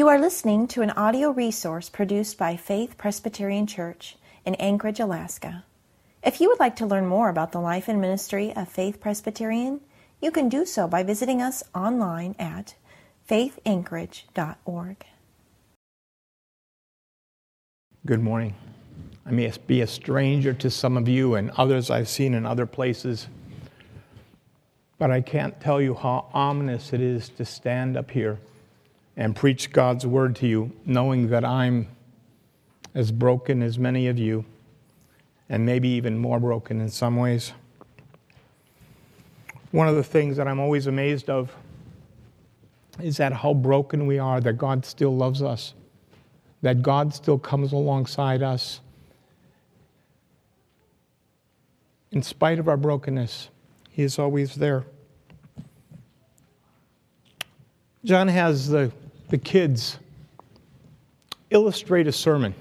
You are listening to an audio resource produced by Faith Presbyterian Church in Anchorage, Alaska. If you would like to learn more about the life and ministry of Faith Presbyterian, you can do so by visiting us online at faithanchorage.org. Good morning. I may be a stranger to some of you and others I've seen in other places, but I can't tell you how ominous it is to stand up here and preach God's word to you, knowing that I'm as broken as many of you, and maybe even more broken in some ways. One of the things that I'm always amazed of is at how broken we are, that God still loves us, that God still comes alongside us in spite of our brokenness. He is always there. John has the kids illustrate a sermon.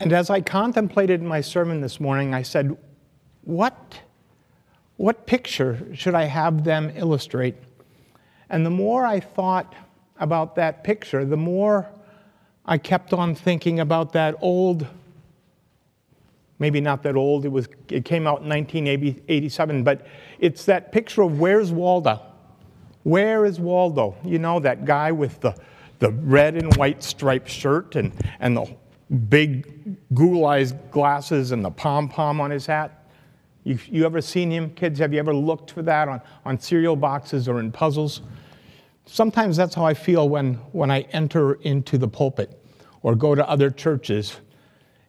And as I contemplated my sermon this morning, I said, what picture should I have them illustrate? And the more I thought about that picture, the more I kept on thinking about that old, maybe not that old, it came out in 1987, but it's that picture of Where's Waldo? Where is Waldo? You know, that guy with the red and white striped shirt and the big googly-eyed glasses and the pom-pom on his hat. You ever seen him? Kids, have you ever looked for that on cereal boxes or in puzzles? Sometimes that's how I feel when I enter into the pulpit or go to other churches.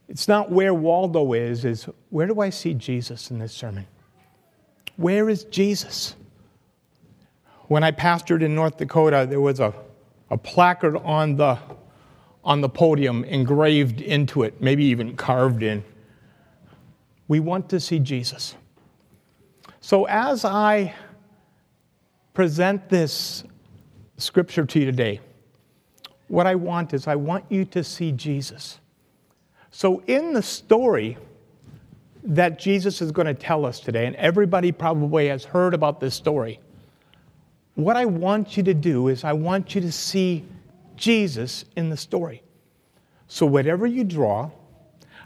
It's not where Waldo is where do I see Jesus in this sermon? Where is Jesus? When I pastored in North Dakota, there was a placard on the podium engraved into it, maybe even carved in. We want to see Jesus. So as I present this scripture to you today, what I want is I want you to see Jesus. So in the story that Jesus is going to tell us today, and everybody probably has heard about this story, what I want you to do is I want you to see Jesus in the story. So whatever you draw,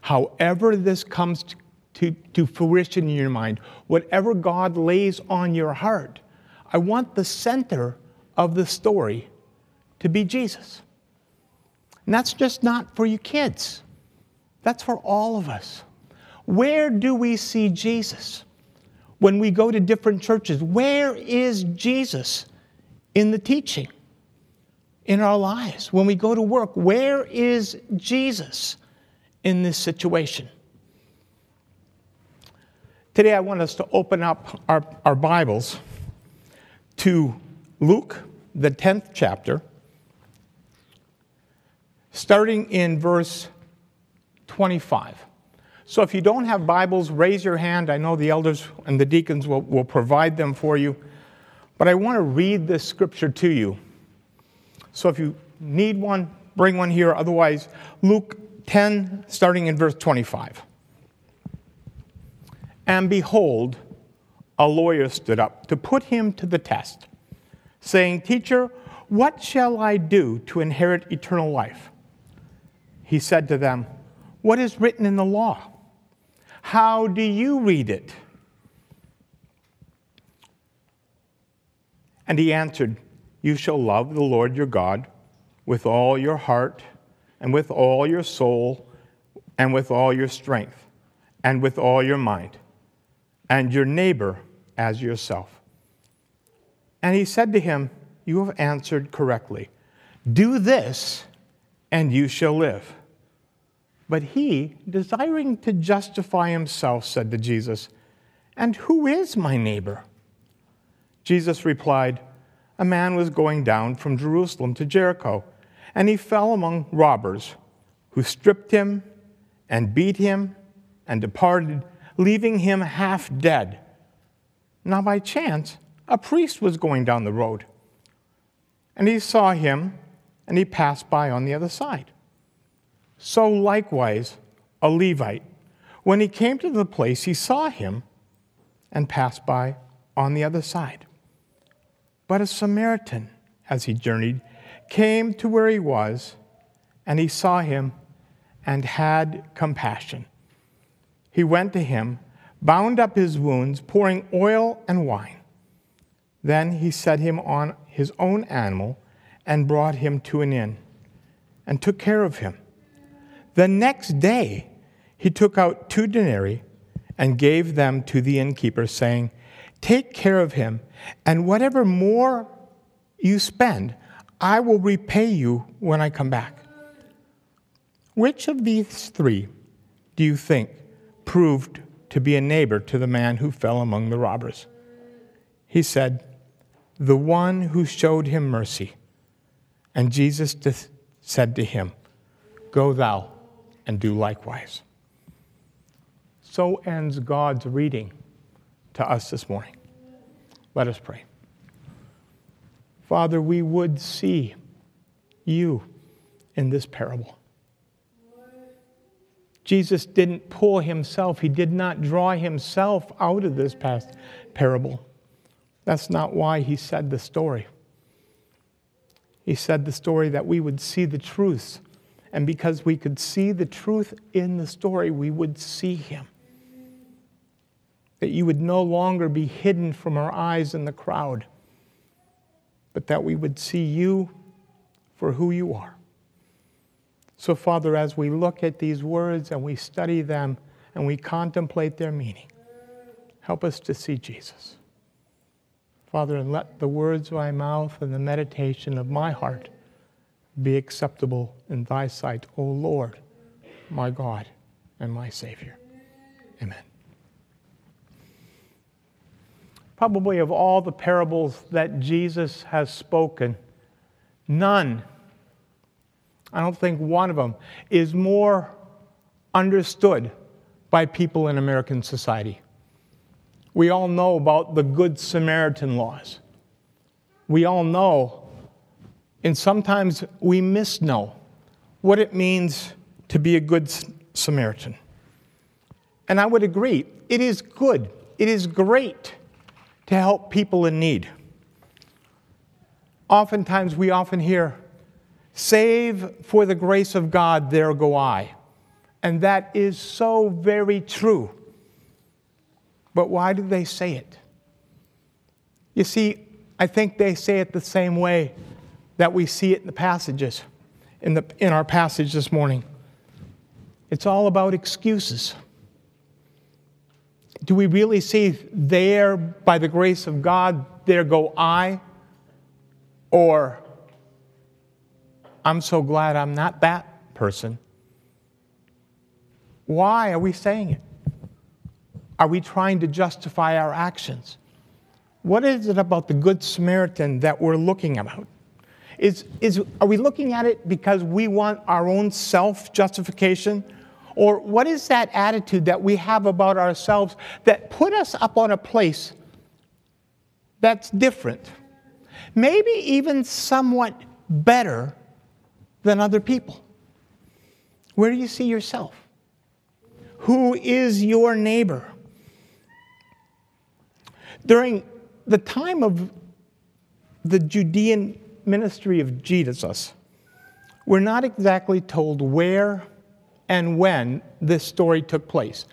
however this comes to fruition in your mind, whatever God lays on your heart, I want the center of the story to be Jesus. And that's just not for you kids. That's for all of us. Where do we see Jesus? When we go to different churches, where is Jesus in the teaching, in our lives? When we go to work, where is Jesus in this situation? Today I want us to open up our Bibles to Luke, the 10th chapter, starting in verse 25. So if you don't have Bibles, raise your hand. I know the elders and the deacons will provide them for you. But I want to read this scripture to you. So if you need one, bring one here. Otherwise, Luke 10, starting in verse 25. And behold, a lawyer stood up to put him to the test, saying, "Teacher, what shall I do to inherit eternal life?" He said to them, "What is written in the law? How do you read it?" And he answered, "You shall love the Lord your God with all your heart and with all your soul and with all your strength and with all your mind, and your neighbor as yourself." And he said to him, "You have answered correctly. Do this, and you shall live." But he, desiring to justify himself, said to Jesus, "And who is my neighbor?" Jesus replied, "A man was going down from Jerusalem to Jericho, and he fell among robbers, who stripped him and beat him and departed, leaving him half dead. Now by chance, a priest was going down the road, and he saw him, and he passed by on the other side. So likewise, a Levite, when he came to the place, he saw him and passed by on the other side. But a Samaritan, as he journeyed, came to where he was, and he saw him and had compassion. He went to him, bound up his wounds, pouring oil and wine. Then he set him on his own animal and brought him to an inn and took care of him. The next day he took out 2 denarii and gave them to the innkeeper, saying, "Take care of him, and whatever more you spend, I will repay you when I come back." Which of these 3 do you think proved to be a neighbor to the man who fell among the robbers? He said, "The one who showed him mercy." And Jesus said to him, "Go thou and do likewise." So ends God's reading to us this morning. Let us pray. Father, we would see you in this parable. Jesus didn't pull himself. He did not draw himself out of this past parable. That's not why he said the story. He said the story that we would see the truth. And because we could see the truth in the story, we would see him. That you would no longer be hidden from our eyes in the crowd, but that we would see you for who you are. So, Father, as we look at these words and we study them and we contemplate their meaning, help us to see Jesus. Father, and let the words of my mouth and the meditation of my heart be acceptable in thy sight, O Lord, my God and my Savior. Amen. Probably of all the parables that Jesus has spoken, none, I don't think one of them, is more understood by people in American society. We all know about the Good Samaritan laws. We all know, and sometimes we misknow, what it means to be a Good Samaritan. And I would agree, it is good, it is great to help people in need. Oftentimes we often hear, "Save for the grace of God, there go I." And that is so very true. But why do they say it? You see, I think they say it the same way that we see it in the passages, in our passage this morning. It's all about excuses. Do we really see "there, by the grace of God, there go I," or "I'm so glad I'm not that person"? Why are we saying it? Are we trying to justify our actions? What is it about the Good Samaritan that we're looking about? Are we looking at it because we want our own self-justification? Or what is that attitude that we have about ourselves that put us up on a place that's different, maybe even somewhat better than other people? Where do you see yourself? Who is your neighbor? During the time of the Judean ministry of Jesus, we're not exactly told where and when this story took place.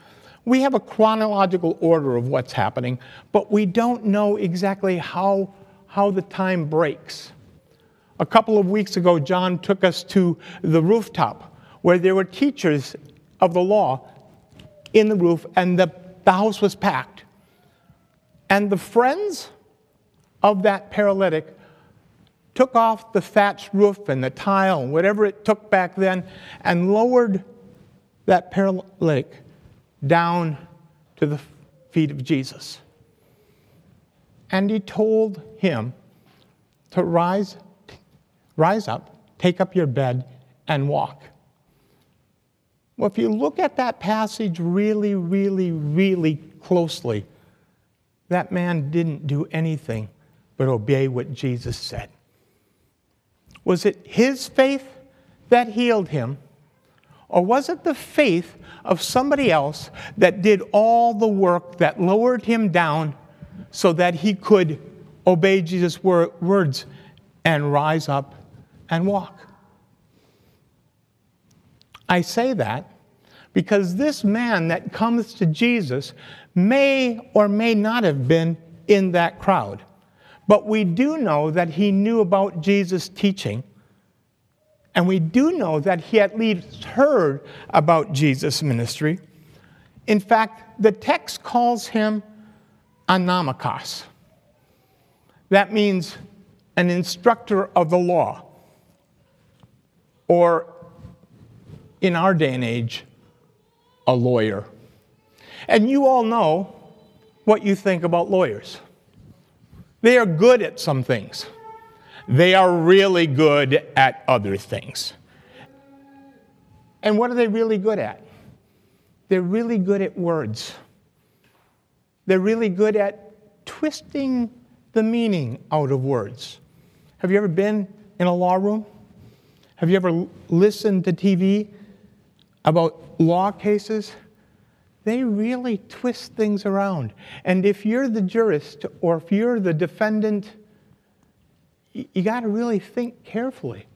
We have a chronological order of what's happening, but we don't know exactly how the time breaks. A couple of weeks ago, John took us to the rooftop where there were teachers of the law in the roof, and the house was packed. And the friends of that paralytic took off the thatched roof and the tile and whatever it took back then and lowered that paralytic down to the feet of Jesus. And he told him to rise up, take up your bed, and walk. Well, if you look at that passage really, really, really closely, that man didn't do anything but obey what Jesus said. Was it his faith that healed him? Or was it the faith of somebody else that did all the work that lowered him down so that he could obey Jesus' words and rise up and walk. I say that because this man that comes to Jesus may or may not have been in that crowd. But we do know that he knew about Jesus' teaching. And we do know that he at least heard about Jesus' ministry. In fact, the text calls him Anamikos. That means an instructor of the law. Or, in our day and age, a lawyer. And you all know what you think about lawyers. They are good at some things. They are really good at other things. And what are they really good at? They're really good at words. They're really good at twisting the meaning out of words. Have you ever been in a law room? Have you ever listened to TV about law cases? They really twist things around. And if you're the jurist or if you're the defendant, you got to really think carefully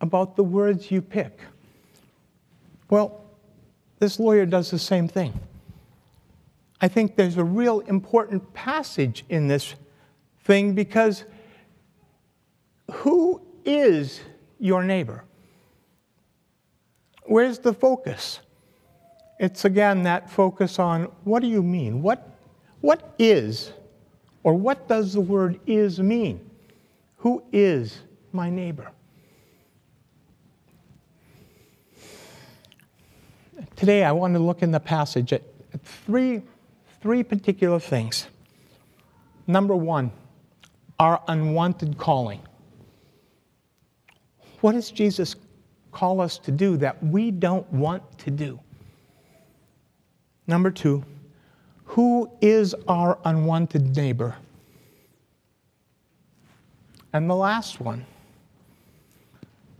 about the words you pick. Well, this lawyer does the same thing. I think there's a real important passage in this thing because who is your neighbor? Where's the focus? It's, again, that focus on what do you mean? What is, or what does the word is mean? Who is my neighbor? Today, I want to look in the passage at three particular things. Number one, our unwanted calling. What does Jesus call us to do that we don't want to do? Number two, who is our unwanted neighbor? And the last one,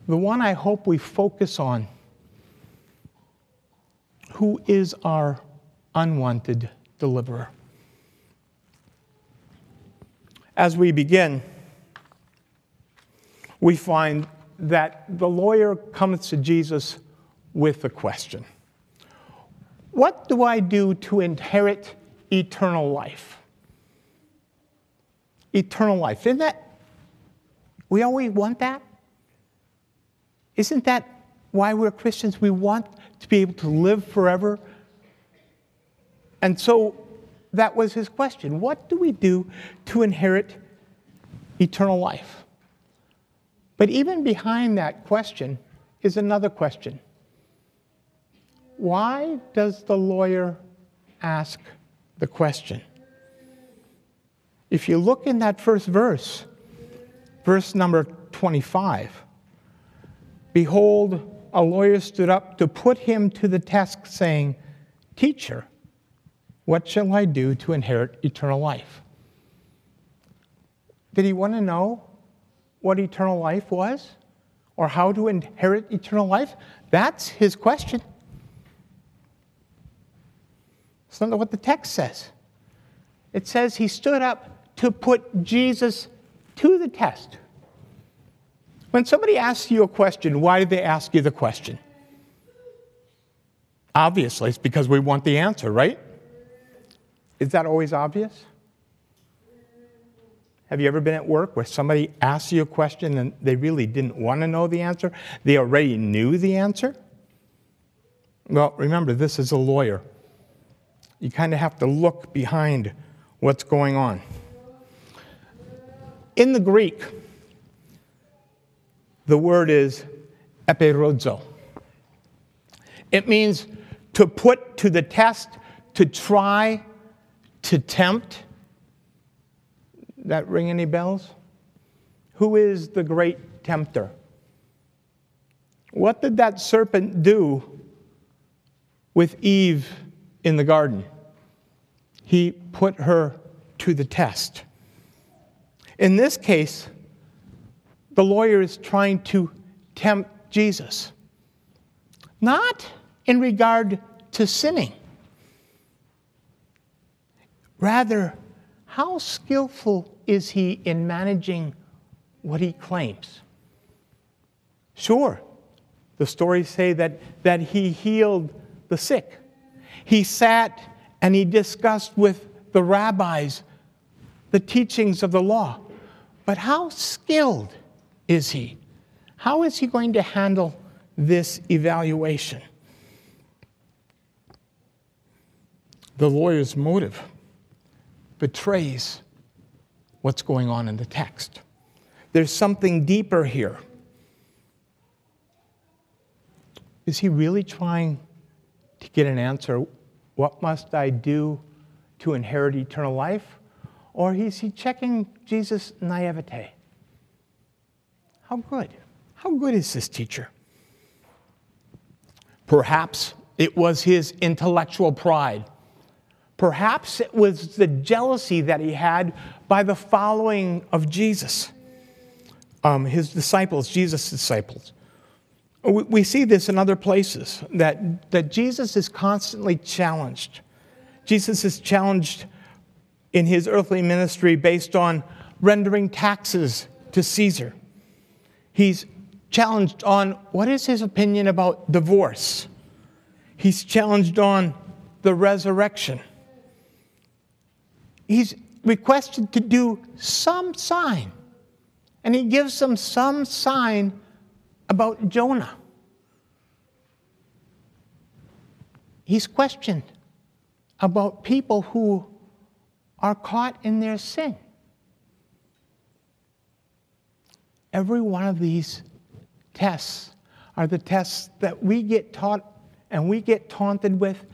the one I hope we focus on, who is our unwanted deliverer? As we begin, we find that the lawyer comes to Jesus with a question. What do I do to inherit eternal life? Eternal life. Isn't that, we always want that? Isn't that why we're Christians? We want to be able to live forever. And so that was his question. What do we do to inherit eternal life? But even behind that question is another question. Why does the lawyer ask the question? If you look in that first verse, verse number 25, behold, a lawyer stood up to put him to the test, saying, Teacher, what shall I do to inherit eternal life? Did he want to know what eternal life was? Or how to inherit eternal life? That's his question. It's not what the text says. It says he stood up to put Jesus to the test. When somebody asks you a question, why did they ask you the question? Obviously, it's because we want the answer, right? Is that always obvious? Have you ever been at work where somebody asks you a question and they really didn't want to know the answer? They already knew the answer? Well, remember, this is a lawyer. You kind of have to look behind what's going on. In the Greek, the word is epeirozo. It means to put to the test, to try, to tempt. That ring any bells? Who is the great tempter? What did that serpent do with Eve in the garden? He put her to the test. In this case, the lawyer is trying to tempt Jesus, not in regard to sinning. Rather, how skillful is he in managing what he claims. Sure, the stories say that he healed the sick. He sat and he discussed with the rabbis the teachings of the law. But how skilled is he? How is he going to handle this evaluation? The lawyer's motive betrays what's going on in the text. There's something deeper here. Is he really trying to get an answer? What must I do to inherit eternal life? Or is he checking Jesus' naivete? How good? How good is this teacher? Perhaps it was his intellectual pride. Perhaps it was the jealousy that he had by the following of Jesus, Jesus' disciples. We see this in other places, that Jesus is constantly challenged. Jesus is challenged in his earthly ministry based on rendering taxes to Caesar. He's challenged on what is his opinion about divorce. He's challenged on the resurrection. He's requested to do some sign, and he gives them some sign about Jonah. He's questioned about people who are caught in their sin. Every one of these tests are the tests that we get taught and we get taunted with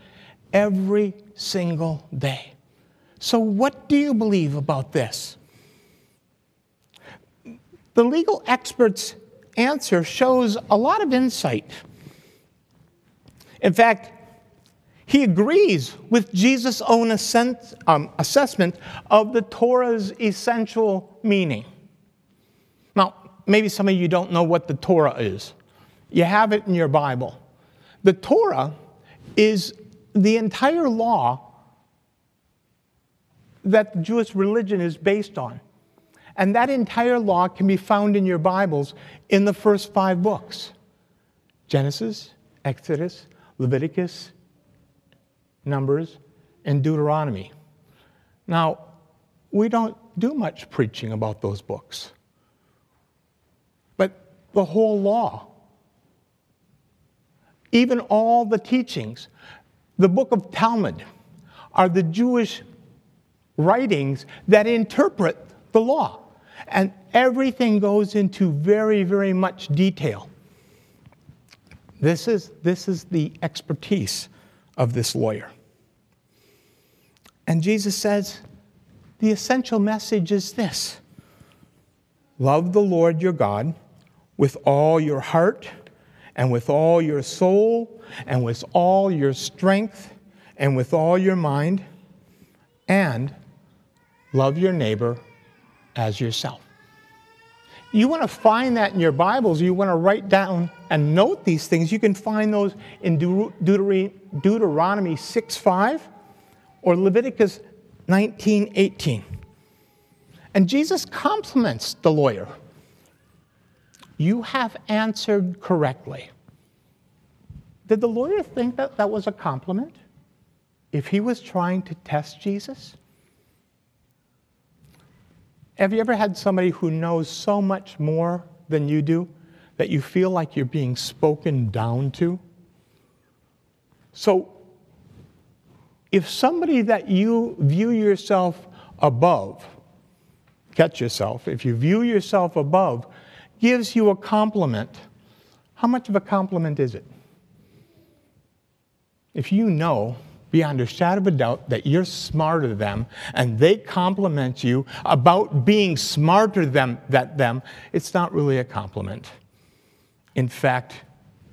every single day. So what do you believe about this? The legal expert's answer shows a lot of insight. In fact, he agrees with Jesus' own assessment of the Torah's essential meaning. Now, maybe some of you don't know what the Torah is. You have it in your Bible. The Torah is the entire law that the Jewish religion is based on. And that entire law can be found in your Bibles in the first 5 books: Genesis, Exodus, Leviticus, Numbers, and Deuteronomy. Now, we don't do much preaching about those books. But the whole law, even all the teachings, the book of Talmud, are the Jewish writings that interpret the law. And everything goes into very, very much detail. This is the expertise of this lawyer. And Jesus says, the essential message is this: love the Lord your God with all your heart and with all your soul and with all your strength and with all your mind, and love your neighbor as yourself. You want to find that in your Bibles. You want to write down and note these things. You can find those in Deuteronomy 6:5 or Leviticus 19:18. And Jesus compliments the lawyer. You have answered correctly. Did the lawyer think that that was a compliment? If he was trying to test Jesus? Have you ever had somebody who knows so much more than you do that you feel like you're being spoken down to? So, if somebody that you view yourself above, catch yourself, if you view yourself above, gives you a compliment, how much of a compliment is it? If you know beyond a shadow of a doubt that you're smarter than them, and they compliment you about being smarter than them, it's not really a compliment. In fact,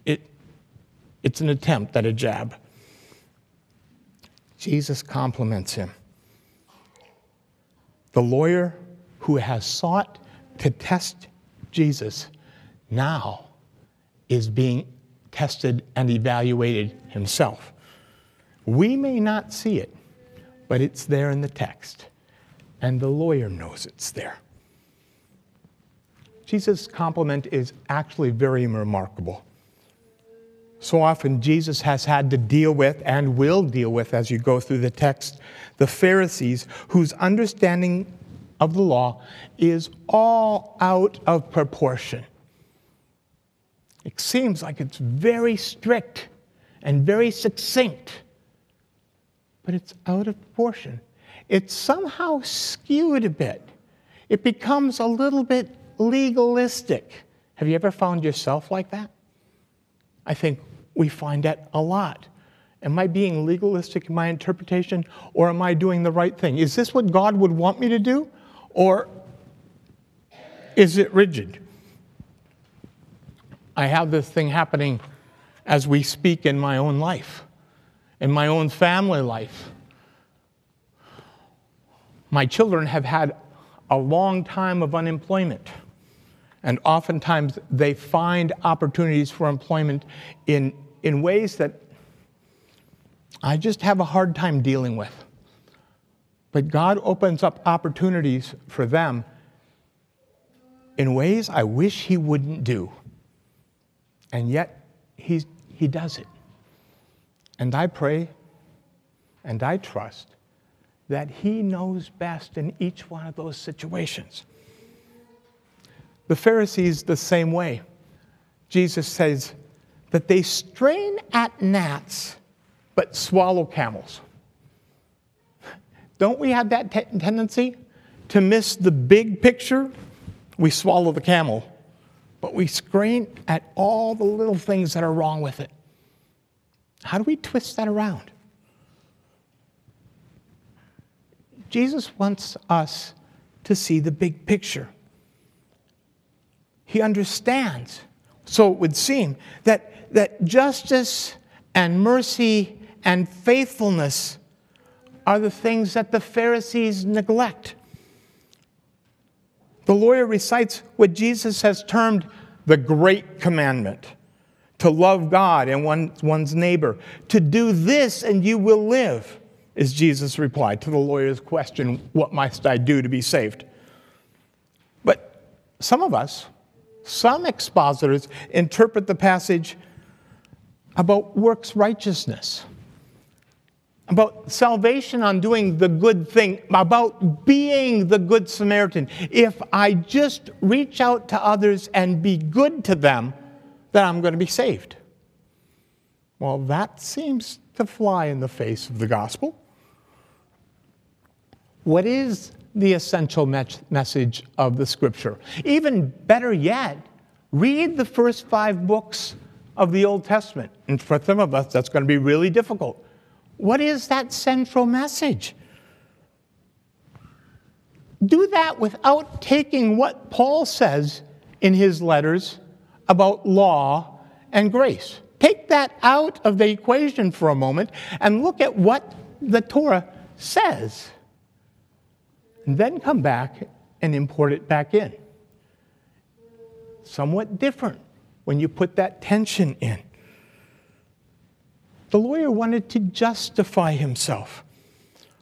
it's an attempt at a jab. Jesus compliments him. The lawyer who has sought to test Jesus now is being tested and evaluated himself. We may not see it, but it's there in the text, and the lawyer knows it's there. Jesus' compliment is actually very remarkable. So often Jesus has had to deal with and will deal with, as you go through the text, the Pharisees, whose understanding of the law is all out of proportion. It seems like it's very strict and very succinct, but it's out of proportion. It's somehow skewed a bit. It becomes a little bit legalistic. Have you ever found yourself like that? I think we find that a lot. Am I being legalistic in my interpretation, or am I doing the right thing? Is this what God would want me to do, or is it rigid? I have this thing happening as we speak in my own life, in my own family life. My children have had a long time of unemployment, and oftentimes they find opportunities for employment in ways that I just have a hard time dealing with. But God opens up opportunities for them in ways I wish He wouldn't do. And yet, He does it. And I pray and I trust that He knows best in each one of those situations. The Pharisees, the same way. Jesus says that they strain at gnats but swallow camels. Don't we have that tendency to miss the big picture? We swallow the camel, but we strain at all the little things that are wrong with it. How do we twist that around? Jesus wants us to see the big picture. He understands, so it would seem, that justice and mercy and faithfulness are the things that the Pharisees neglect. The lawyer recites what Jesus has termed the great commandment, to love God and one's neighbor. To do this and you will live, is Jesus' reply to the lawyer's question, what must I do to be saved? But some expositors interpret the passage about works righteousness, about salvation on doing the good thing, about being the good Samaritan. If I just reach out to others and be good to them, then I'm going to be saved. Well, that seems to fly in the face of the gospel. What is the essential message of the scripture? Even better yet, read the first 5 books of the Old Testament. And for some of us, that's going to be really difficult. What is that central message? Do that without taking what Paul says in his letters about law and grace. Take that out of the equation for a moment and look at what the Torah says. And then come back and import it back in. Somewhat different when you put that tension in. The lawyer wanted to justify himself.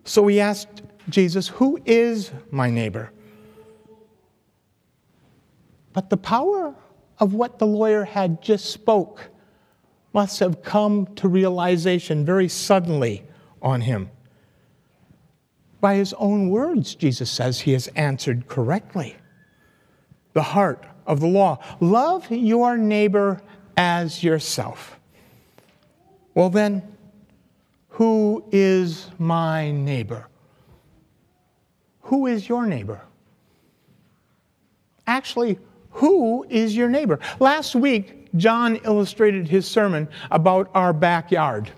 So he asked Jesus, who is my neighbor? But the power of what the lawyer had just spoke must have come to realization very suddenly on him. By his own words, Jesus says, he has answered correctly. The heart of the law. Love your neighbor as yourself. Well then, who is my neighbor? Who is your neighbor? Actually, who is your neighbor? Last week, John illustrated his sermon about our backyard,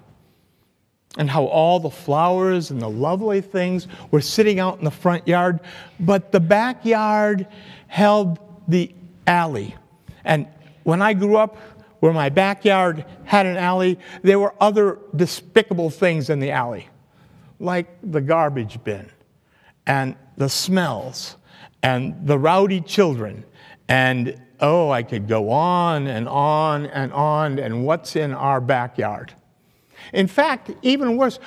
and how all the flowers and the lovely things were sitting out in the front yard, but the backyard held the alley. And when I grew up, where my backyard had an alley, there were other despicable things in the alley, like the garbage bin, and the smells, and the rowdy children, and I could go on and on and on, and what's in our backyard? In fact, even worse,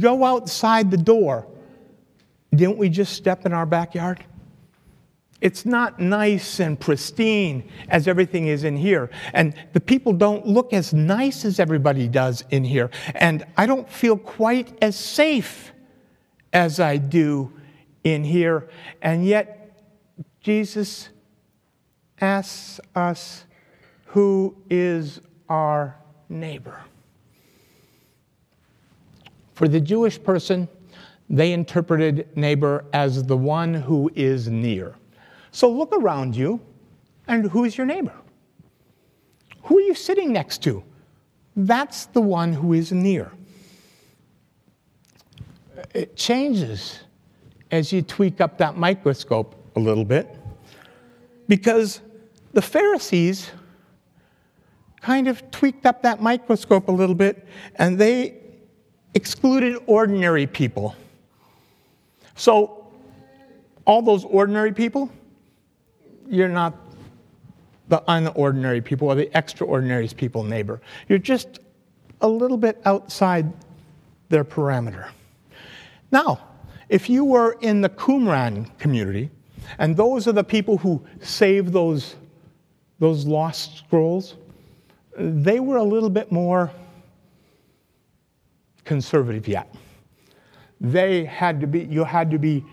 go outside the door. Didn't we just step in our backyard? It's not nice and pristine as everything is in here. And the people don't look as nice as everybody does in here. And I don't feel quite as safe as I do in here. And yet, Jesus asks us, who is our neighbor? For the Jewish person, they interpreted neighbor as the one who is near. So look around you, and who is your neighbor? Who are you sitting next to? That's the one who is near. It changes as you tweak up that microscope a little bit, because the Pharisees kind of tweaked up that microscope a little bit, and they excluded ordinary people. So all those ordinary people, you're not the unordinary people or the extraordinary people neighbor. You're just a little bit outside their parameter. Now, if you were in the Qumran community, and those are the people who save those lost scrolls, they were a little bit more conservative yet. You had to be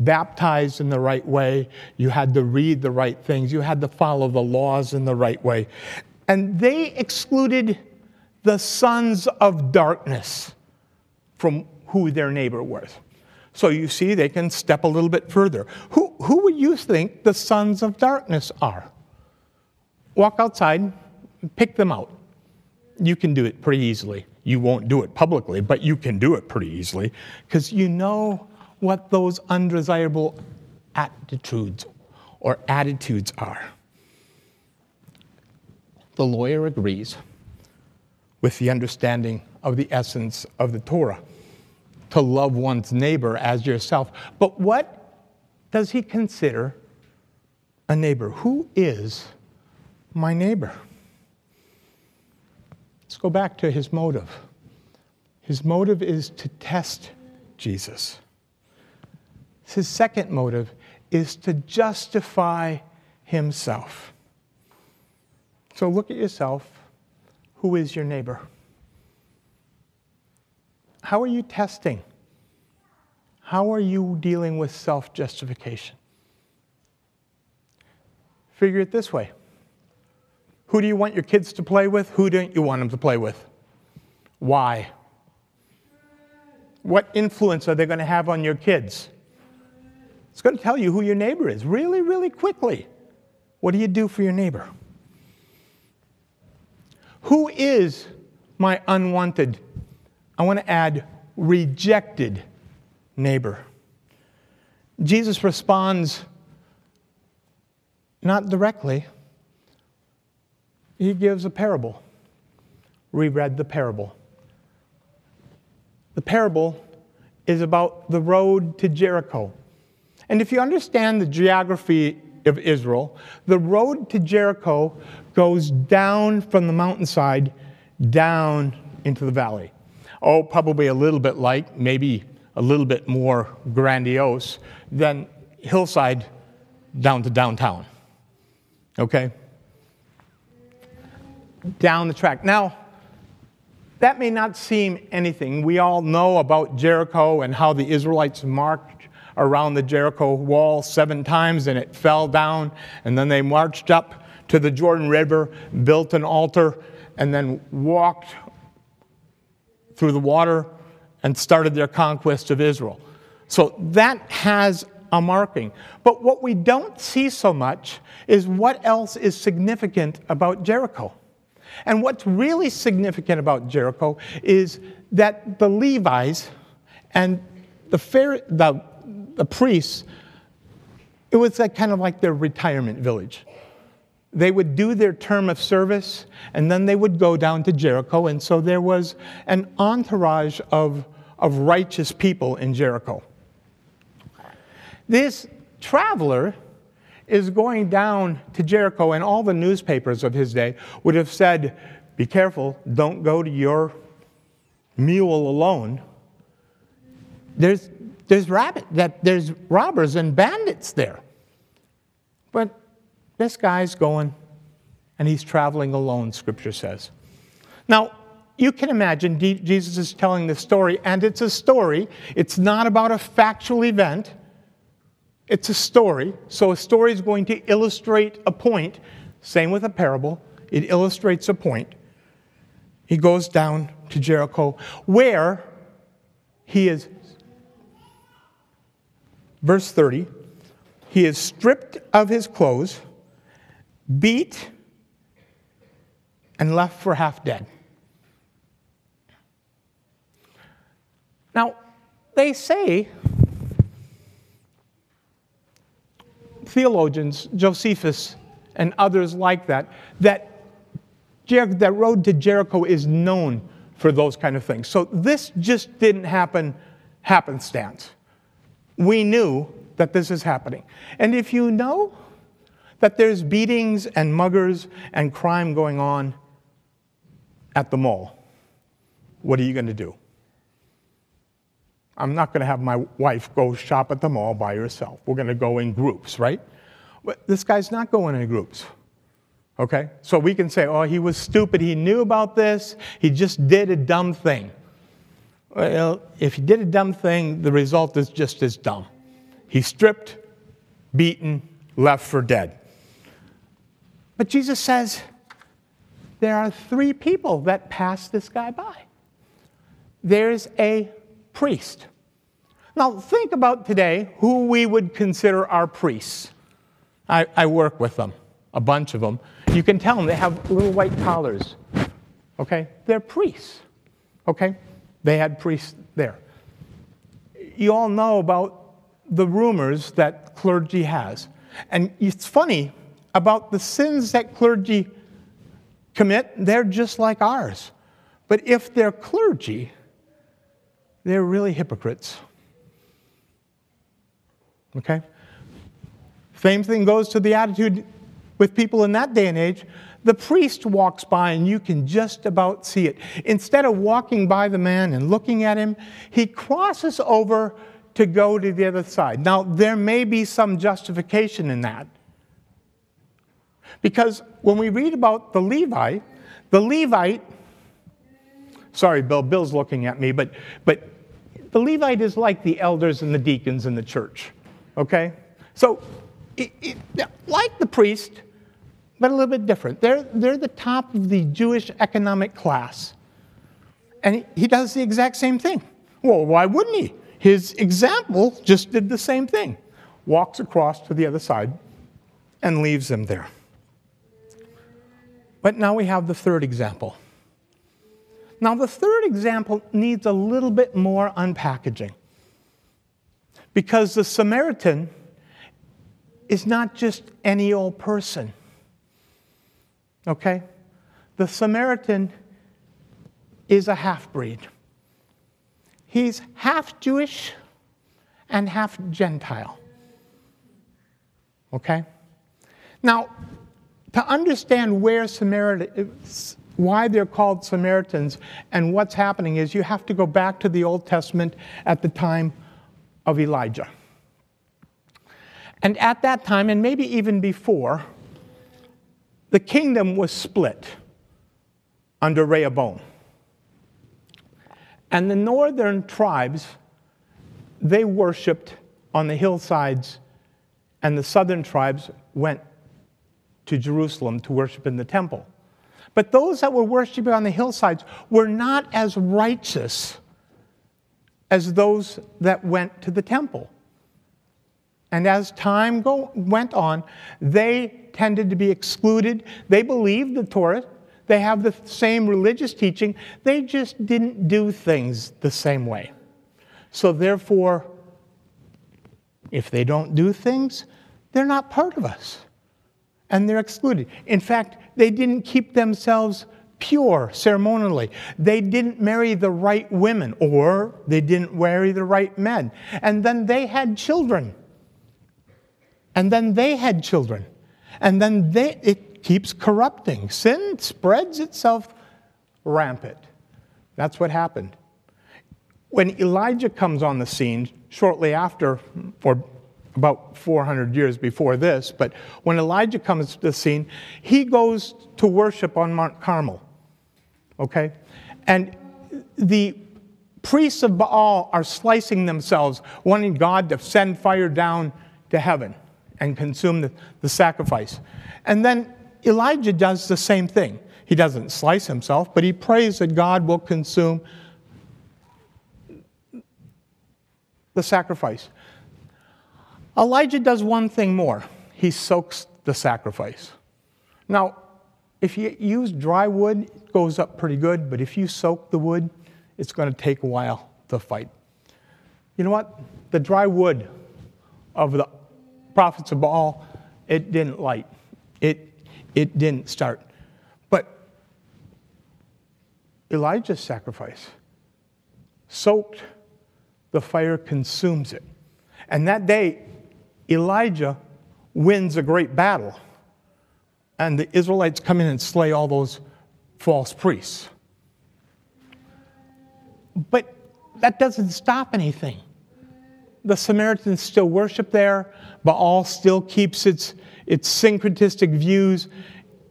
baptized in the right way. You had to read the right things. You had to follow the laws in the right way. And they excluded the sons of darkness from who their neighbor was. So you see, they can step a little bit further. Who would you think the sons of darkness are? Walk outside, pick them out. You can do it pretty easily. You won't do it publicly, but you can do it pretty easily, because you know what those undesirable attitudes are. The lawyer agrees with the understanding of the essence of the Torah, to love one's neighbor as yourself. But what does he consider a neighbor? Who is my neighbor? Let's go back to his motive. His motive is to test Jesus. His second motive is to justify himself. So look at yourself. Who is your neighbor? How are you testing? How are you dealing with self-justification? Figure it this way. Who do you want your kids to play with? Who don't you want them to play with? Why? What influence are they going to have on your kids? It's going to tell you who your neighbor is really, really quickly. What do you do for your neighbor? Who is my unwanted, I want to add, rejected neighbor? Jesus responds not directly. He gives a parable. We read the parable. The parable is about the road to Jericho. And if you understand the geography of Israel, the road to Jericho goes down from the mountainside down into the valley. Oh, probably a little bit like, maybe a little bit more grandiose than hillside down to downtown. Okay? Down the track. Now, that may not seem anything. We all know about Jericho and how the Israelites marched around the Jericho wall 7 times and it fell down, and then they marched up to the Jordan River, built an altar, and then walked through the water and started their conquest of Israel. So that has a marking. But what we don't see so much is what else is significant about Jericho. And what's really significant about Jericho is that the Levites and the priests, it was like, kind of like their retirement village. They would do their term of service, and then they would go down to Jericho. And so there was an entourage of righteous people in Jericho. This traveler is going down to Jericho, and all the newspapers of his day would have said, be careful, don't go to your mule alone. There's robbers and bandits there. But this guy's going, and he's traveling alone, Scripture says. Now, you can imagine Jesus is telling this story, and it's a story. It's not about a factual event. It's a story. So a story is going to illustrate a point. Same with a parable. It illustrates a point. He goes down to Jericho, where he is, verse 30, he is stripped of his clothes, beat, and left for half dead. Now, they say, theologians, Josephus, and others like that, that road to Jericho is known for those kind of things. So this just didn't happen happenstance. We knew that this is happening. And if you know that there's beatings and muggers and crime going on at the mall, what are you going to do? I'm not going to have my wife go shop at the mall by herself. We're going to go in groups, right? But this guy's not going in groups. Okay? So we can say, oh, he was stupid. He knew about this. He just did a dumb thing. Well, if he did a dumb thing, the result is just as dumb. He's stripped, beaten, left for dead. But Jesus says there are three people that pass this guy by. There's a priest. Now, think about today who we would consider our priests. I work with them, a bunch of them. You can tell them they have little white collars. Okay? They're priests. Okay? They had priests there. You all know about the rumors that clergy has. And it's funny about the sins that clergy commit, they're just like ours. But if they're clergy, they're really hypocrites. Okay? Same thing goes to the attitude with people in that day and age. The priest walks by and you can just about see it. Instead of walking by the man and looking at him, he crosses over to go to the other side. Now, there may be some justification in that. Because when we read about the Levite, sorry, Bill, Bill's looking at me, but the Levite is like the elders and the deacons in the church, okay? So, like the priest, but a little bit different. They're the top of the Jewish economic class. And he does the exact same thing. Well, why wouldn't he? His example just did the same thing. Walks across to the other side and leaves them there. But now we have the third example. Now, the third example needs a little bit more unpackaging. Because the Samaritan is not just any old person. Okay? The Samaritan is a half-breed. He's half Jewish and half Gentile. Okay? Now, to understand why they're called Samaritans and what's happening is you have to go back to the Old Testament at the time of Elijah. And at that time, and maybe even before, the kingdom was split under Rehoboam. And the northern tribes, they worshipped on the hillsides, and the southern tribes went to Jerusalem to worship in the temple. But those that were worshiping on the hillsides were not as righteous as those that went to the temple. And as time went on, they tended to be excluded. They believed the Torah. They have the same religious teaching. They just didn't do things the same way. So therefore, if they don't do things, they're not part of us. And they're excluded. In fact, they didn't keep themselves pure ceremonially. They didn't marry the right women, or they didn't marry the right men. And then they had children. And then they had children. And then it keeps corrupting. Sin spreads itself rampant. That's what happened. When Elijah comes on the scene shortly after, or about 400 years before this, but when Elijah comes to the scene, he goes to worship on Mount Carmel, okay? And the priests of Baal are slicing themselves, wanting God to send fire down to heaven and consume the sacrifice. And then Elijah does the same thing. He doesn't slice himself, but he prays that God will consume the sacrifice. Elijah does one thing more. He soaks the sacrifice. Now, if you use dry wood, it goes up pretty good, but if you soak the wood, it's going to take a while to fight. You know what? The dry wood of the prophets of Baal, it didn't light. It didn't start. But Elijah's sacrifice, soaked, the fire consumes it. And that day, Elijah wins a great battle. And the Israelites come in and slay all those false priests. But that doesn't stop anything. The Samaritans still worship there. Baal still keeps its syncretistic views.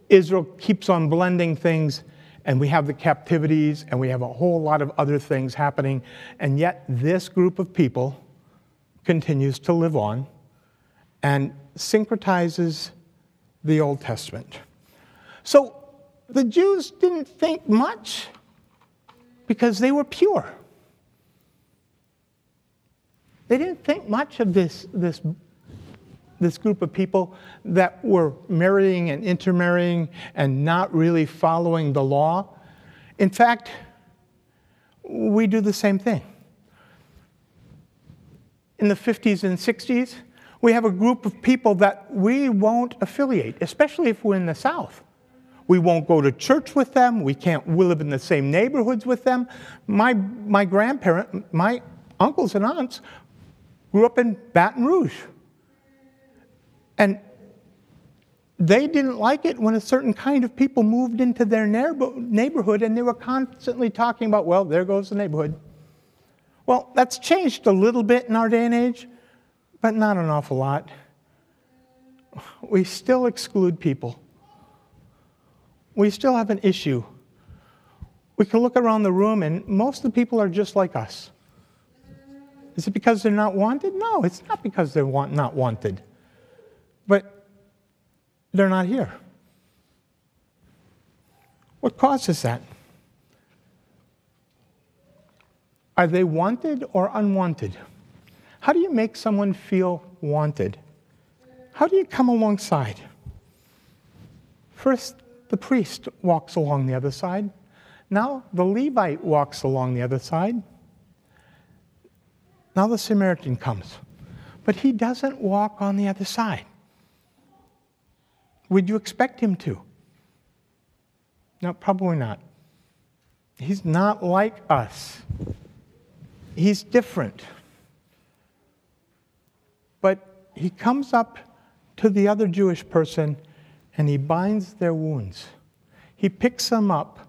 Israel keeps on blending things. And we have the captivities. And we have a whole lot of other things happening. And yet this group of people continues to live on and syncretizes the Old Testament. So the Jews didn't think much because they were pure. They didn't think much of this group of people that were marrying and intermarrying and not really following the law. In fact, we do the same thing. In the 50s and 60s, we have a group of people that we won't affiliate, especially if we're in the South. We won't go to church with them. We can't live in the same neighborhoods with them. My uncles and aunts grew up in Baton Rouge. And they didn't like it when a certain kind of people moved into their neighborhood, and they were constantly talking about, well, there goes the neighborhood. Well, that's changed a little bit in our day and age, but not an awful lot. We still exclude people. We still have an issue. We can look around the room, and most of the people are just like us. Is it because they're not wanted? No, it's not because they're not wanted. But they're not here. What causes that? Are they wanted or unwanted? How do you make someone feel wanted? How do you come alongside? First, the priest walks along the other side. Now, the Levite walks along the other side. Now, the Samaritan comes. But he doesn't walk on the other side. Would you expect him to? No, probably not. He's not like us. He's different. But he comes up to the other Jewish person and he binds their wounds. He picks them up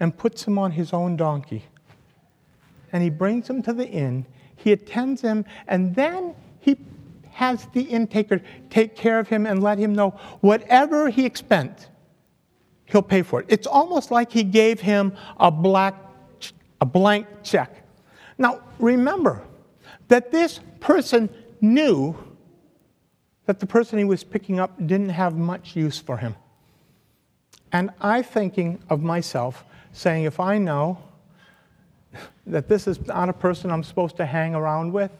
and puts them on his own donkey. And he brings them to the inn. He attends him, and then he has the inntaker take care of him and let him know whatever he spent, he'll pay for it. It's almost like he gave him a blank check. Now, remember that this person knew that the person he was picking up didn't have much use for him. And I'm thinking of myself saying, if I know that this is not a person I'm supposed to hang around with,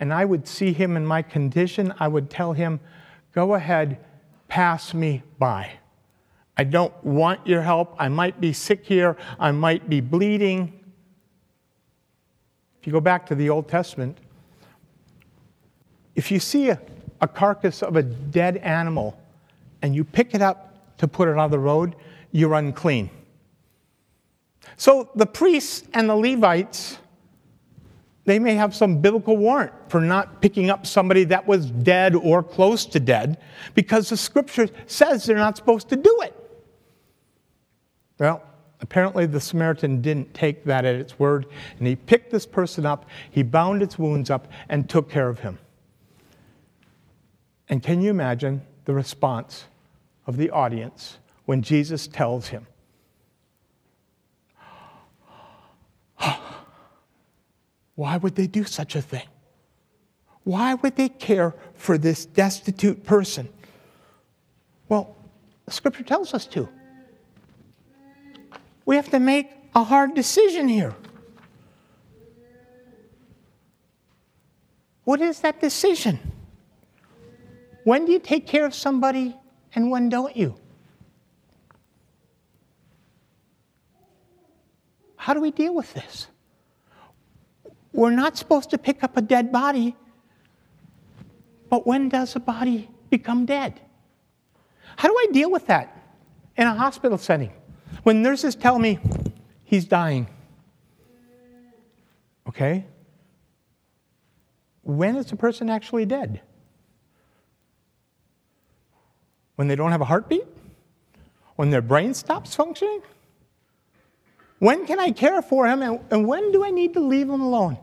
and I would see him in my condition, I would tell him, go ahead, pass me by. I don't want your help. I might be sick here. I might be bleeding. If you go back to the Old Testament, if you see a carcass of a dead animal and you pick it up to put it on the road, you're unclean. So the priests and the Levites, they may have some biblical warrant for not picking up somebody that was dead or close to dead because the Scripture says they're not supposed to do it. Well, apparently, the Samaritan didn't take that at its word, and he picked this person up, he bound its wounds up, and took care of him. And can you imagine the response of the audience when Jesus tells him? Why would they do such a thing? Why would they care for this destitute person? Well, the Scripture tells us to. We have to make a hard decision here. What is that decision? When do you take care of somebody and when don't you? How do we deal with this? We're not supposed to pick up a dead body, but when does a body become dead? How do I deal with that in a hospital setting? When nurses tell me he's dying, okay? When is the person actually dead? When they don't have a heartbeat? When their brain stops functioning? When can I care for him, and when do I need to leave him alone?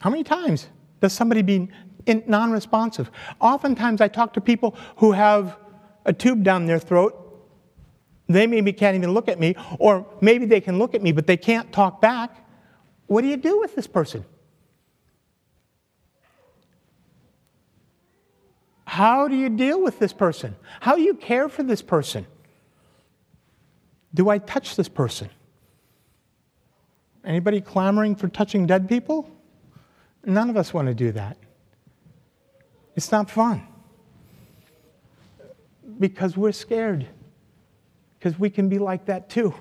How many times does somebody be non-responsive? Oftentimes I talk to people who have a tube down their throat. They maybe can't even look at me, or maybe they can look at me, but they can't talk back. What do you do with this person? How do you deal with this person? How do you care for this person? Do I touch this person? Anybody clamoring for touching dead people? None of us want to do that. It's not fun. Because we're scared. Because we can be like that too.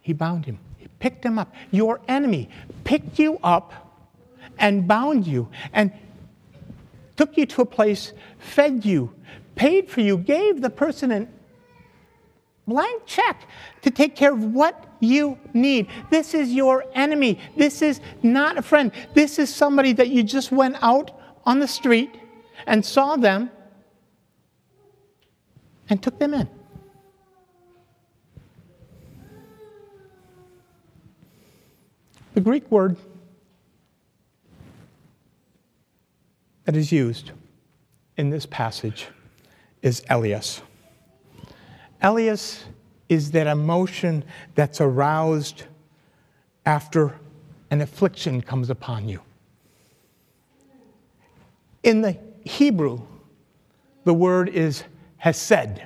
He bound him. He picked him up. Your enemy picked you up and bound you and took you to a place, fed you, paid for you, gave the person a blank check to take care of what you need. This is your enemy. This is not a friend. This is somebody that you just went out on the street and saw them and took them in. The Greek word that is used in this passage is Elias. Elias is that emotion that's aroused after an affliction comes upon you. In the Hebrew, the word is hesed.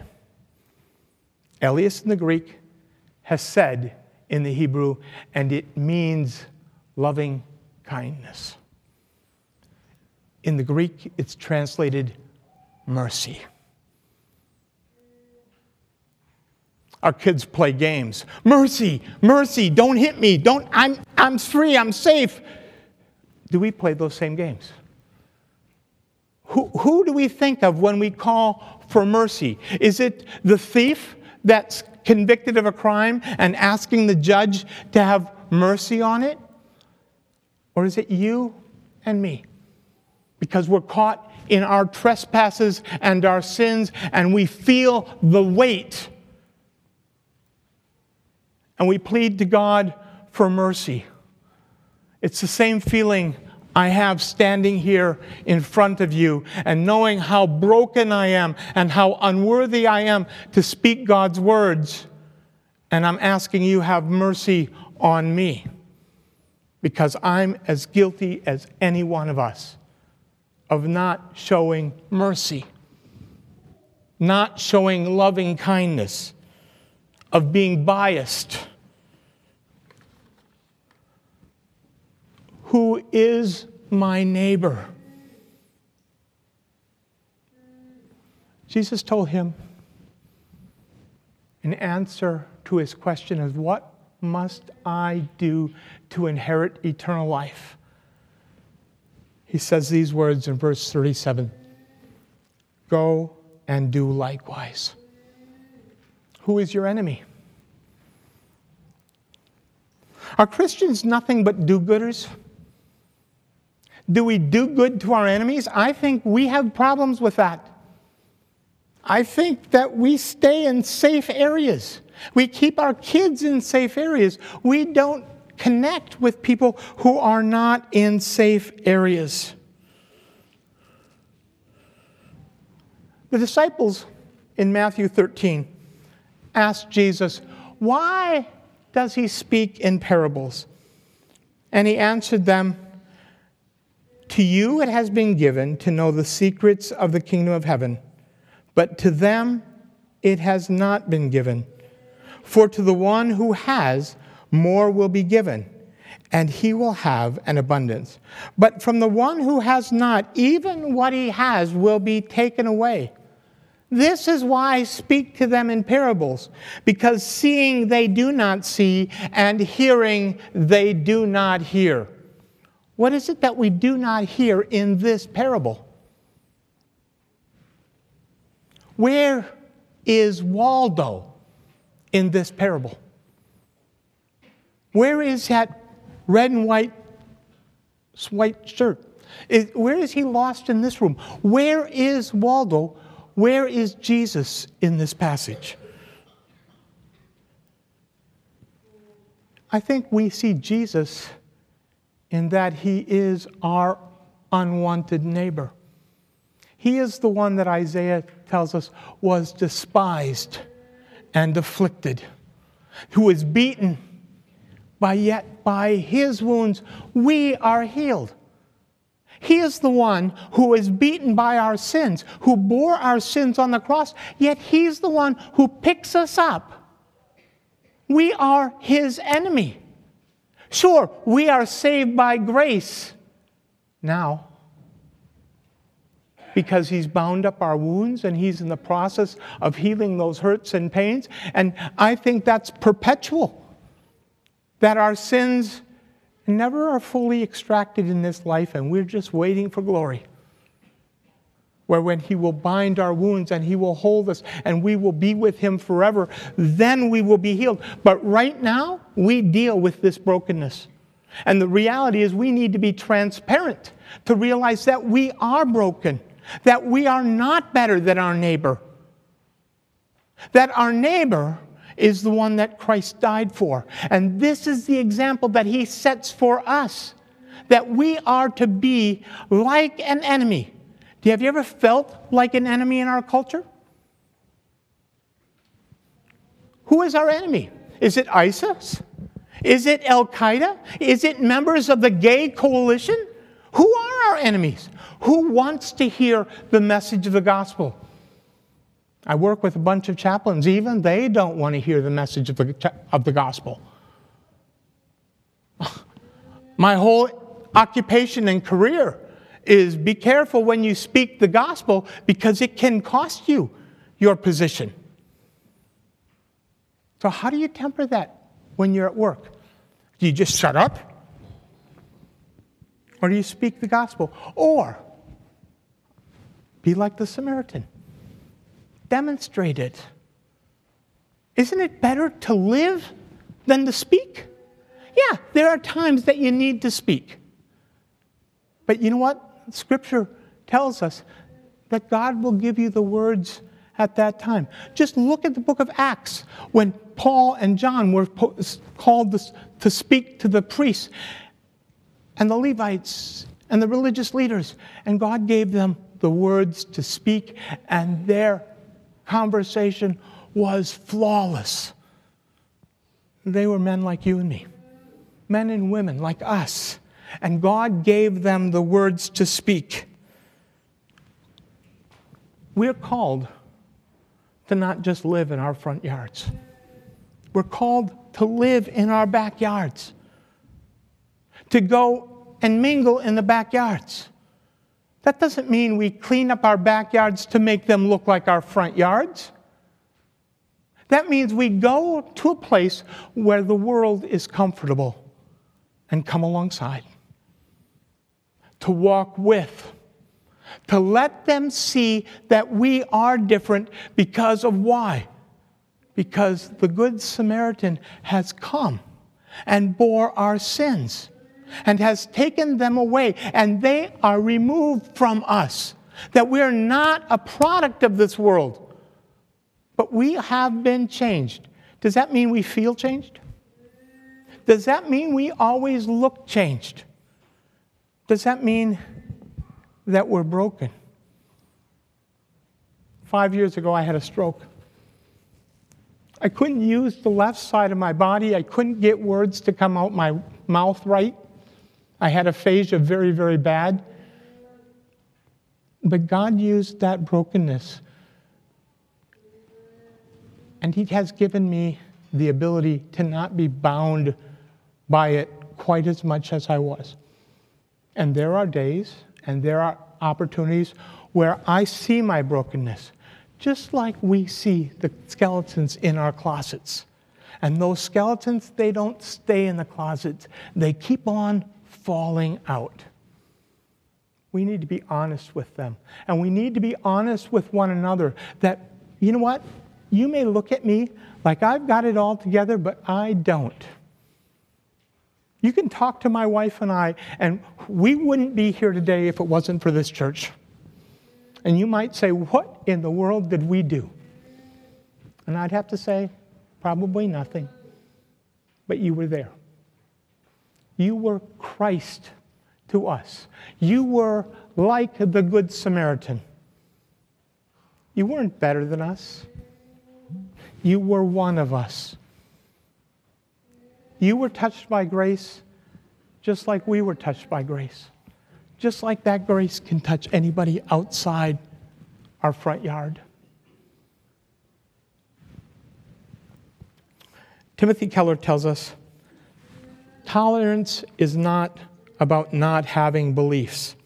Elias in the Greek, hesed in the Hebrew, and it means loving kindness. In the Greek, it's translated mercy. Our kids play games. Mercy, mercy, don't hit me. Don't, I'm free, I'm safe. Do we play those same games? Who do we think of when we call for mercy? Is it the thief that's convicted of a crime and asking the judge to have mercy on it? Or is it you and me? Because we're caught in our trespasses and our sins and we feel the weight. And we plead to God for mercy. It's the same feeling I have standing here in front of you and knowing how broken I am and how unworthy I am to speak God's words. And I'm asking you, have mercy on me. Because I'm as guilty as any one of us of not showing mercy, not showing loving kindness, of being biased. Who is my neighbor? Jesus told him in answer to his question of what must I do to inherit eternal life? He says these words in verse 37, "Go and do likewise." Who is your enemy? Are Christians nothing but do-gooders? Do we do good to our enemies? I think we have problems with that. I think that we stay in safe areas. We keep our kids in safe areas. We don't Connect with people who are not in safe areas. The disciples in Matthew 13 asked Jesus, "Why does he speak in parables?" And he answered them, "To you it has been given to know the secrets of the kingdom of heaven, but to them it has not been given. For to the one who has, more will be given, and he will have an abundance. But from the one who has not, even what he has will be taken away. This is why I speak to them in parables, because seeing they do not see, and hearing they do not hear." What is it that we do not hear in this parable? Where is Waldo in this parable? Where is that red and white shirt? Where is he lost in this room? Where is Waldo? Where is Jesus in this passage? I think we see Jesus in that he is our unwanted neighbor. He is the one that Isaiah tells us was despised and afflicted, who was beaten, but yet by his wounds we are healed. He is the one who is beaten by our sins, who bore our sins on the cross, yet he's the one who picks us up. We are his enemy. Sure, we are saved by grace now, because he's bound up our wounds and he's in the process of healing those hurts and pains. And I think that's perpetual, that our sins never are fully extracted in this life, and we're just waiting for glory, where when he will bind our wounds and he will hold us and we will be with him forever, then we will be healed. But right now, we deal with this brokenness. And the reality is we need to be transparent to realize that we are broken, that we are not better than our neighbor, that our neighbor is the one that Christ died for. And this is the example that he sets for us, that we are to be like an enemy. Have you ever felt like an enemy in our culture? Who is our enemy? Is it ISIS? Is it Al-Qaeda? Is it members of the gay coalition? Who are our enemies? Who wants to hear the message of the gospel? I work with a bunch of chaplains. Even they don't want to hear the message of the gospel. My whole occupation and career is be careful when you speak the gospel, because it can cost you your position. So how do you temper that when you're at work? Do you just shut up? Or do you speak the gospel? Or be like the Samaritan. Demonstrate it. Isn't it better to live than to speak? Yeah, there are times that you need to speak. But you know what? Scripture tells us that God will give you the words at that time. Just look at the book of Acts when Paul and John were called to speak to the priests and the Levites and the religious leaders. And God gave them the words to speak, and their conversation was flawless. They were men like you and me, men and women like us. And God gave them the words to speak. We're called to not just live in our front yards. We're called to live in our backyards, to go and mingle in the backyards. That doesn't mean we clean up our backyards to make them look like our front yards. That means we go to a place where the world is comfortable and come alongside, to walk with, to let them see that we are different because of why? Because the Good Samaritan has come and bore our sins and has taken them away, and they are removed from us, that we are not a product of this world, but we have been changed. Does that mean we feel changed? does that mean we always look changed? Does that mean that we're broken? 5 years ago, I had a stroke. I couldn't use the left side of my body. I couldn't get words to come out my mouth right. I had aphasia very, very bad. But God used that brokenness. And He has given me the ability to not be bound by it quite as much as I was. And there are days and there are opportunities where I see my brokenness, just like we see the skeletons in our closets. And those skeletons, they don't stay in the closets. They keep on falling out. We need to be honest with them. And we need to be honest with one another that, you know what? You may look at me like I've got it all together, but I don't. You can talk to my wife and I, and we wouldn't be here today if it wasn't for this church. And you might say, what in the world did we do? And I'd have to say, probably nothing. But you were there. You were Christ to us. You were like the Good Samaritan. You weren't better than us. You were one of us. You were touched by grace just like we were touched by grace. Just like that grace can touch anybody outside our front yard. Timothy Keller tells us, tolerance is not about not having beliefs.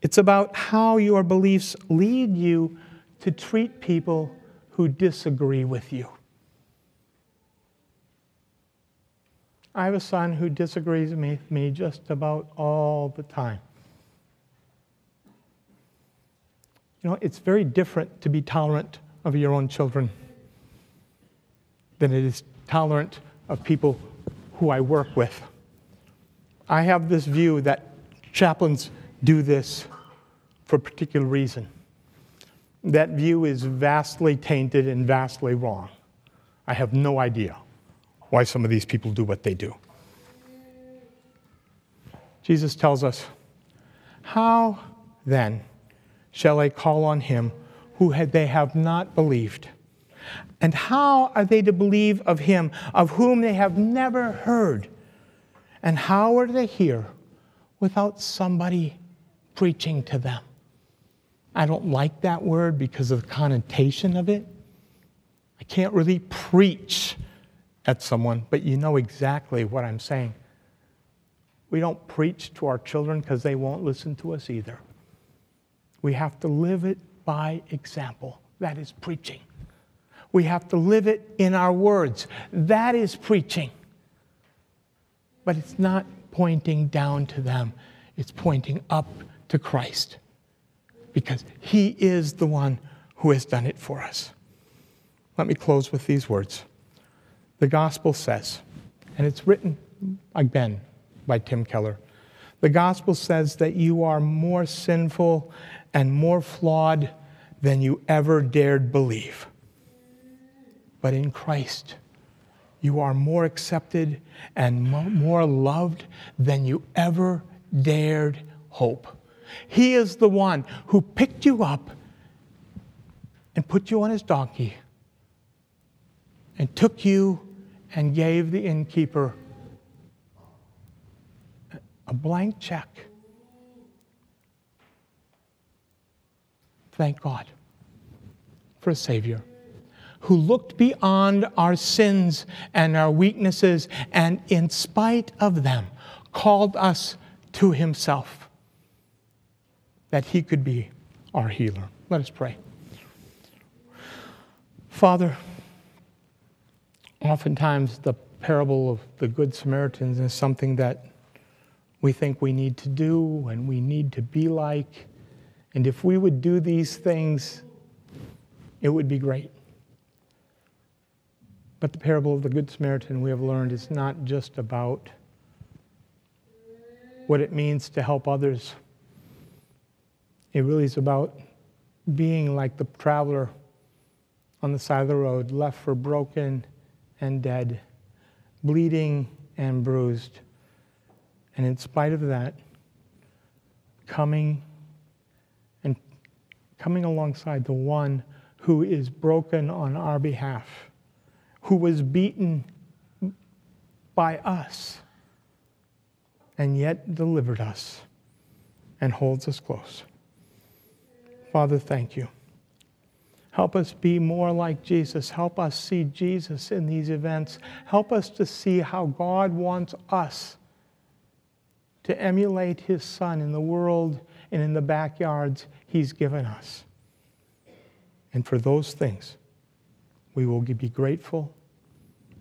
It's about how your beliefs lead you to treat people who disagree with you. I have a son who disagrees with me just about all the time. You know, it's very different to be tolerant of your own children than it is tolerant of people who I work with. I have this view that chaplains do this for a particular reason. That view is vastly tainted and vastly wrong. I have no idea why some of these people do what they do. Jesus tells us, how then shall they call on him who they have not believed? And how are they to believe of him of whom they have never heard? And how are they here without somebody preaching to them? I don't like that word because of the connotation of it. I can't really preach at someone, but you know exactly what I'm saying. We don't preach to our children because they won't listen to us either. We have to live it by example. That is preaching. We have to live it in our words. That is preaching. But it's not pointing down to them. It's pointing up to Christ because He is the one who has done it for us. Let me close with these words. The gospel says, and it's written again by Tim Keller, the gospel says that you are more sinful and more flawed than you ever dared believe. But in Christ, you are more accepted and more loved than you ever dared hope. He is the one who picked you up and put you on his donkey and took you and gave the innkeeper a blank check. Thank God for a Savior who looked beyond our sins and our weaknesses and in spite of them called us to himself that he could be our healer. Let us pray. Father, oftentimes the parable of the Good Samaritans is something that we think we need to do and we need to be like. And if we would do these things, it would be great. But the parable of the Good Samaritan, we have learned, is not just about what it means to help others. It really is about being like the traveler on the side of the road, left for broken and dead, bleeding and bruised. And in spite of that, coming alongside the one who is broken on our behalf, who was beaten by us, and yet delivered us and holds us close. Father, thank you. Help us be more like Jesus. Help us see Jesus in these events. Help us to see how God wants us to emulate his Son in the world and in the backyards he's given us. And for those things, we will be grateful,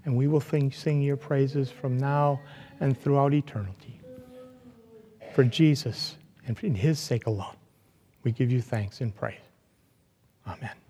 and we will sing your praises from now and throughout eternity. For Jesus and for his sake alone, we give you thanks and praise. Amen.